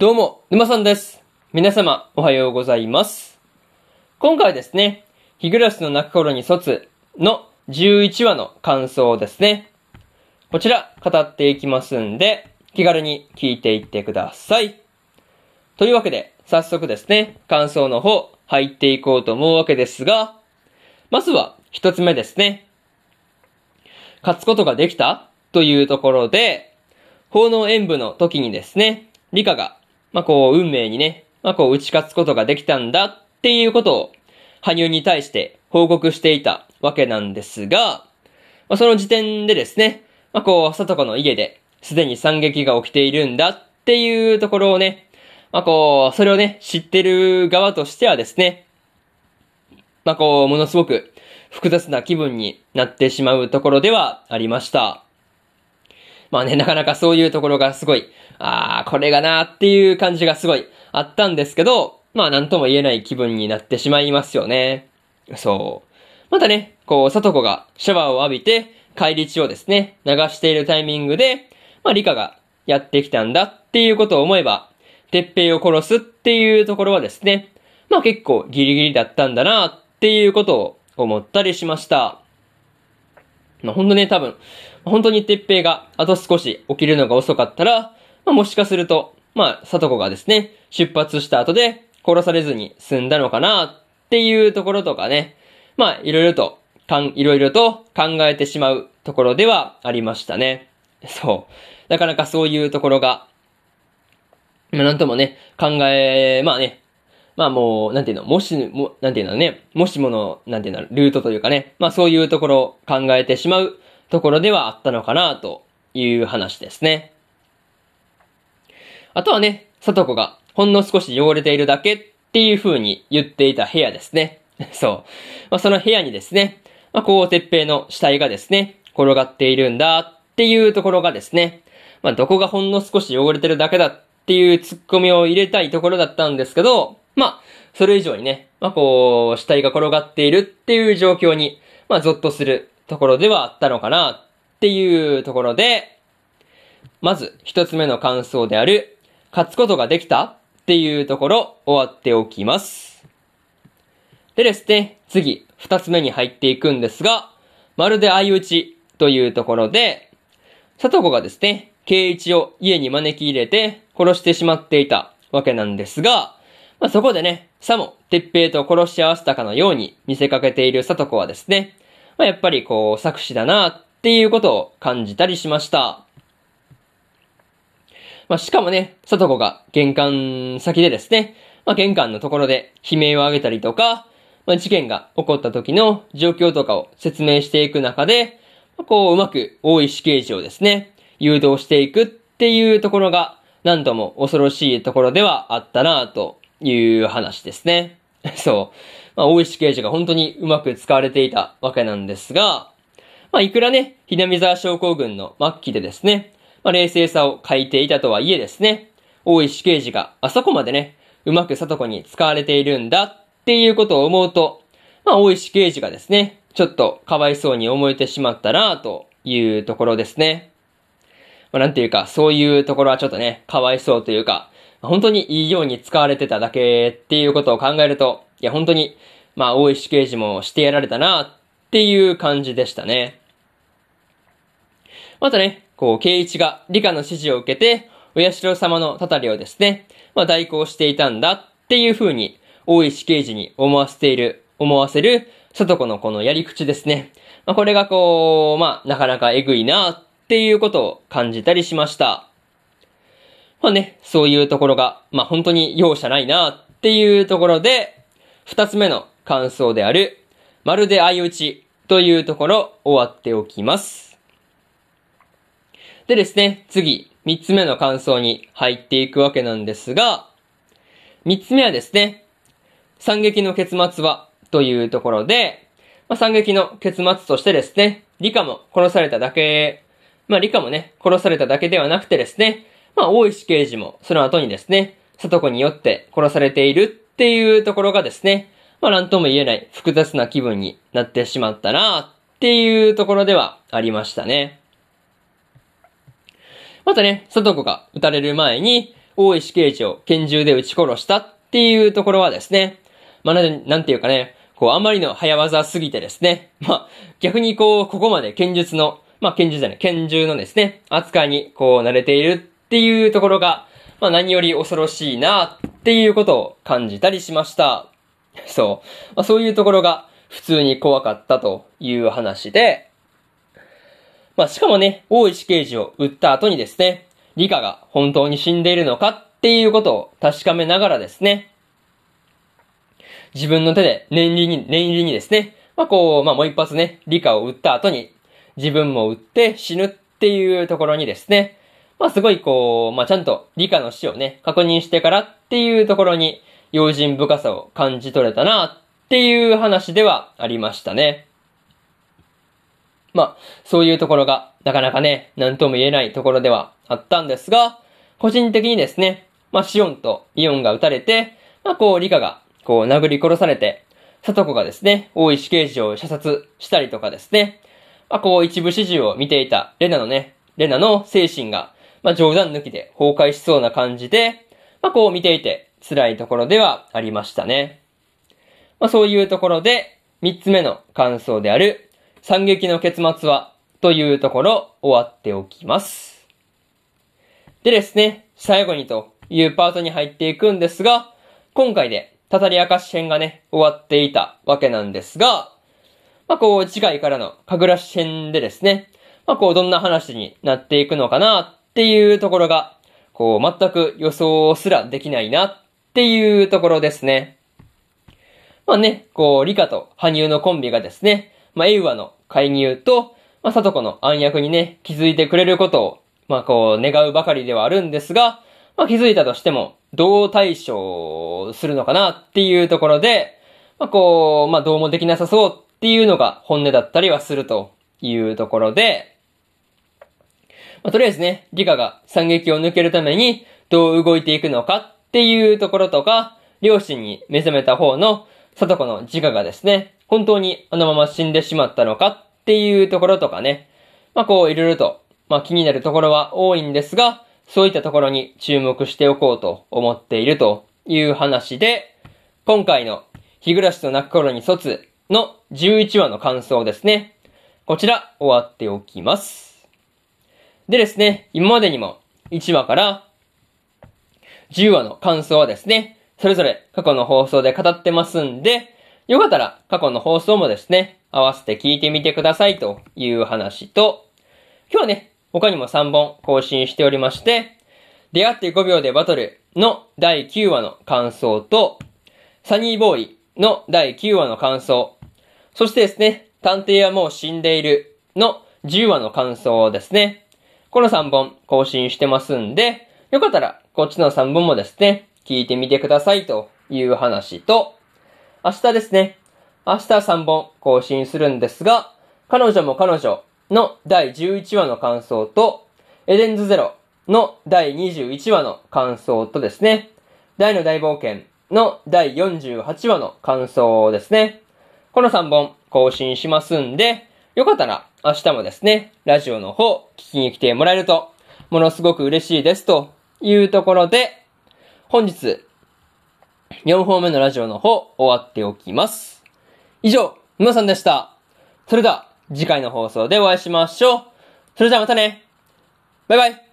どうも、沼さんです。皆様、おはようございます。今回はですね、日暮の泣く頃に卒の11話の感想ですね。こちら、語っていきますんで、気軽に聞いていってください。というわけで、早速ですね、感想の方、入っていこうと思うわけですが、まずは、一つ目ですね。勝つことができたというところで、奉納演舞の時にですね、理香が、運命にね、打ち勝つことができたんだっていうことを、羽生に対して報告していたわけなんですが、その時点でですね、里子の家で、すでに惨劇が起きているんだっていうところをね、それをね、知ってる側としてはですね、ものすごく複雑な気分になってしまうところではありました。なかなかそういうところがすごい、これがなーっていう感じがすごいあったんですけど、なんとも言えない気分になってしまいますよね。そう。またね、里子がシャワーを浴びて、帰り血をですね、流しているタイミングで、理香がやってきたんだっていうことを思えば、鉄平を殺すっていうところはですね、結構ギリギリだったんだなっていうことを思ったりしました。本当に鉄平があと少し起きるのが遅かったら、もしかすると、里子がですね、出発した後で殺されずに済んだのかなっていうところとかね、いろいろと考えてしまうところではありましたね。そう。なかなかそういうところが、なんともね、もしもの、ルートというかね、そういうところを考えてしまうところではあったのかなという話ですね。あとはね、里子がほんの少し汚れているだけっていう風に言っていた部屋ですね。そう。その部屋にですね、鉄平の死体がですね、転がっているんだっていうところがですね、どこがほんの少し汚れてるだけだっていうツッコミを入れたいところだったんですけど、それ以上にね、死体が転がっているっていう状況に、ゾッとするところではあったのかなっていうところで、まず一つ目の感想である、勝つことができたっていうところ終わっておきます。でですね、次二つ目に入っていくんですが、まるで相打ちというところで、里子がですね、圭一を家に招き入れて殺してしまっていたわけなんですが、そこでね、さも鉄平と殺し合わせたかのように見せかけている里子はですね、やっぱり策士だなっていうことを感じたりしました。しかもね、里子が玄関先でですね、玄関のところで悲鳴を上げたりとか、事件が起こった時の状況とかを説明していく中で、うまく大石刑事をですね、誘導していくっていうところが、なんとも恐ろしいところではあったなという話ですね。そう。大石刑事が本当にうまく使われていたわけなんですが、いくらね、南沢将校軍の末期でですね、冷静さを欠いていたとはいえですね、大石刑事があそこまでね、うまく里子に使われているんだっていうことを思うと、大石刑事がですね、ちょっとかわいそうに思えてしまったなというところですね。そういうところはちょっとね、かわいそうというか、本当にいいように使われてただけっていうことを考えると、いや本当に、大石刑事もしてやられたなっていう感じでしたね。またね、圭一が理香の指示を受けて、お社様のたたりをですね、代行していたんだっていう風に、大石刑事に思わせる、里子のこのやり口ですね。これがなかなかえぐいなっていうことを感じたりしました。そういうところが、本当に容赦ないなっていうところで、二つ目の感想である、まるで相打ちというところ終わっておきます。でですね、次、三つ目の感想に入っていくわけなんですが、三つ目はですね、惨劇の結末はというところで、惨劇の結末としてですね、理香もね、殺されただけではなくてですね、大石刑事もその後にですね、里子によって殺されているっていうところがですね、なんとも言えない複雑な気分になってしまったなっていうところではありましたね。またね、里子が撃たれる前に、大石刑事を拳銃で撃ち殺したっていうところはですね、まあ、なんていうかね、こう、あまりの早技すぎてですね、まあ、逆にこう、ここまで拳銃のですね、扱いにこう、慣れているっていうところが、まあ、何より恐ろしいなっていうことを感じたりしました。そう。まあ、そういうところが普通に怖かったという話で、まあ、しかもね、大石刑事を撃った後にですね、リカが本当に死んでいるのかっていうことを確かめながらですね、自分の手で念入りにですね、まあ、こう、まあ、もう一発ね、リカを撃った後に、自分も撃って死ぬっていうところにですね、まあ、すごいこう、まあ、ちゃんと理科の死をね、確認してからっていうところに、用心深さを感じ取れたなっていう話ではありましたね。まあ、そういうところが、なかなかね、なんとも言えないところではあったんですが、個人的にですね、まあ、シオンとイオンが撃たれて、まあ、こう、理科が、こう、殴り殺されて、サトコがですね、大石刑事を射殺したりとかですね、まあ、こう、一部始終を見ていたレナの精神が、まあ、冗談抜きで崩壊しそうな感じで、まあ、こう見ていて辛いところではありましたね。まあ、そういうところで、3つ目の感想である、惨劇の結末は、というところ、終わっておきます。でですね、最後にというパートに入っていくんですが、今回で、たたり明かし編がね、終わっていたわけなんですが、まあ、こう、次回からのかぐらし編でですね、まあ、こう、どんな話になっていくのかな、っていうところが、こう、全く予想すらできないなっていうところですね。まあね、こう、リカと羽生のコンビがですね、まあ、エウアの介入と、まあ、サトコの暗躍にね、気づいてくれることを、まあ、こう、願うばかりではあるんですが、まあ、気づいたとしても、どう対処するのかなっていうところで、まあ、こう、まあ、どうもできなさそうっていうのが本音だったりはするというところで、まあ、とりあえずね、リカが惨劇を抜けるためにどう動いていくのかっていうところとか、両親に目覚めた方のサトコの自我がですね、本当にあのまま死んでしまったのかっていうところとかね、まあこういろいろと、まあ気になるところは多いんですが、そういったところに注目しておこうと思っているという話で、今回の日暮と泣く頃に卒の11話の感想ですね。こちら終わっておきます。でですね、今までにも1話から10話の感想はですね、それぞれ過去の放送で語ってますんで、よかったら過去の放送もですね、合わせて聞いてみてくださいという話と、今日はね、他にも3本更新しておりまして、出会って5秒でバトルの第9話の感想と、サニーボーイの第9話の感想、そしてですね、探偵はもう死んでいるの10話の感想ですね、この3本更新してますんで、よかったらこっちの3本もですね、聞いてみてくださいという話と、明日ですね、明日3本更新するんですが、彼女も彼女の第11話の感想と、エデンズゼロの第21話の感想とですね、大の大冒険の第48話の感想ですね、この3本更新しますんで、よかったら明日もですね、ラジオの方聞きに来てもらえるとものすごく嬉しいですというところで、本日4本目のラジオの方終わっておきます。以上、むのさんでした。それでは次回の放送でお会いしましょう。それじゃあまたね。バイバイ。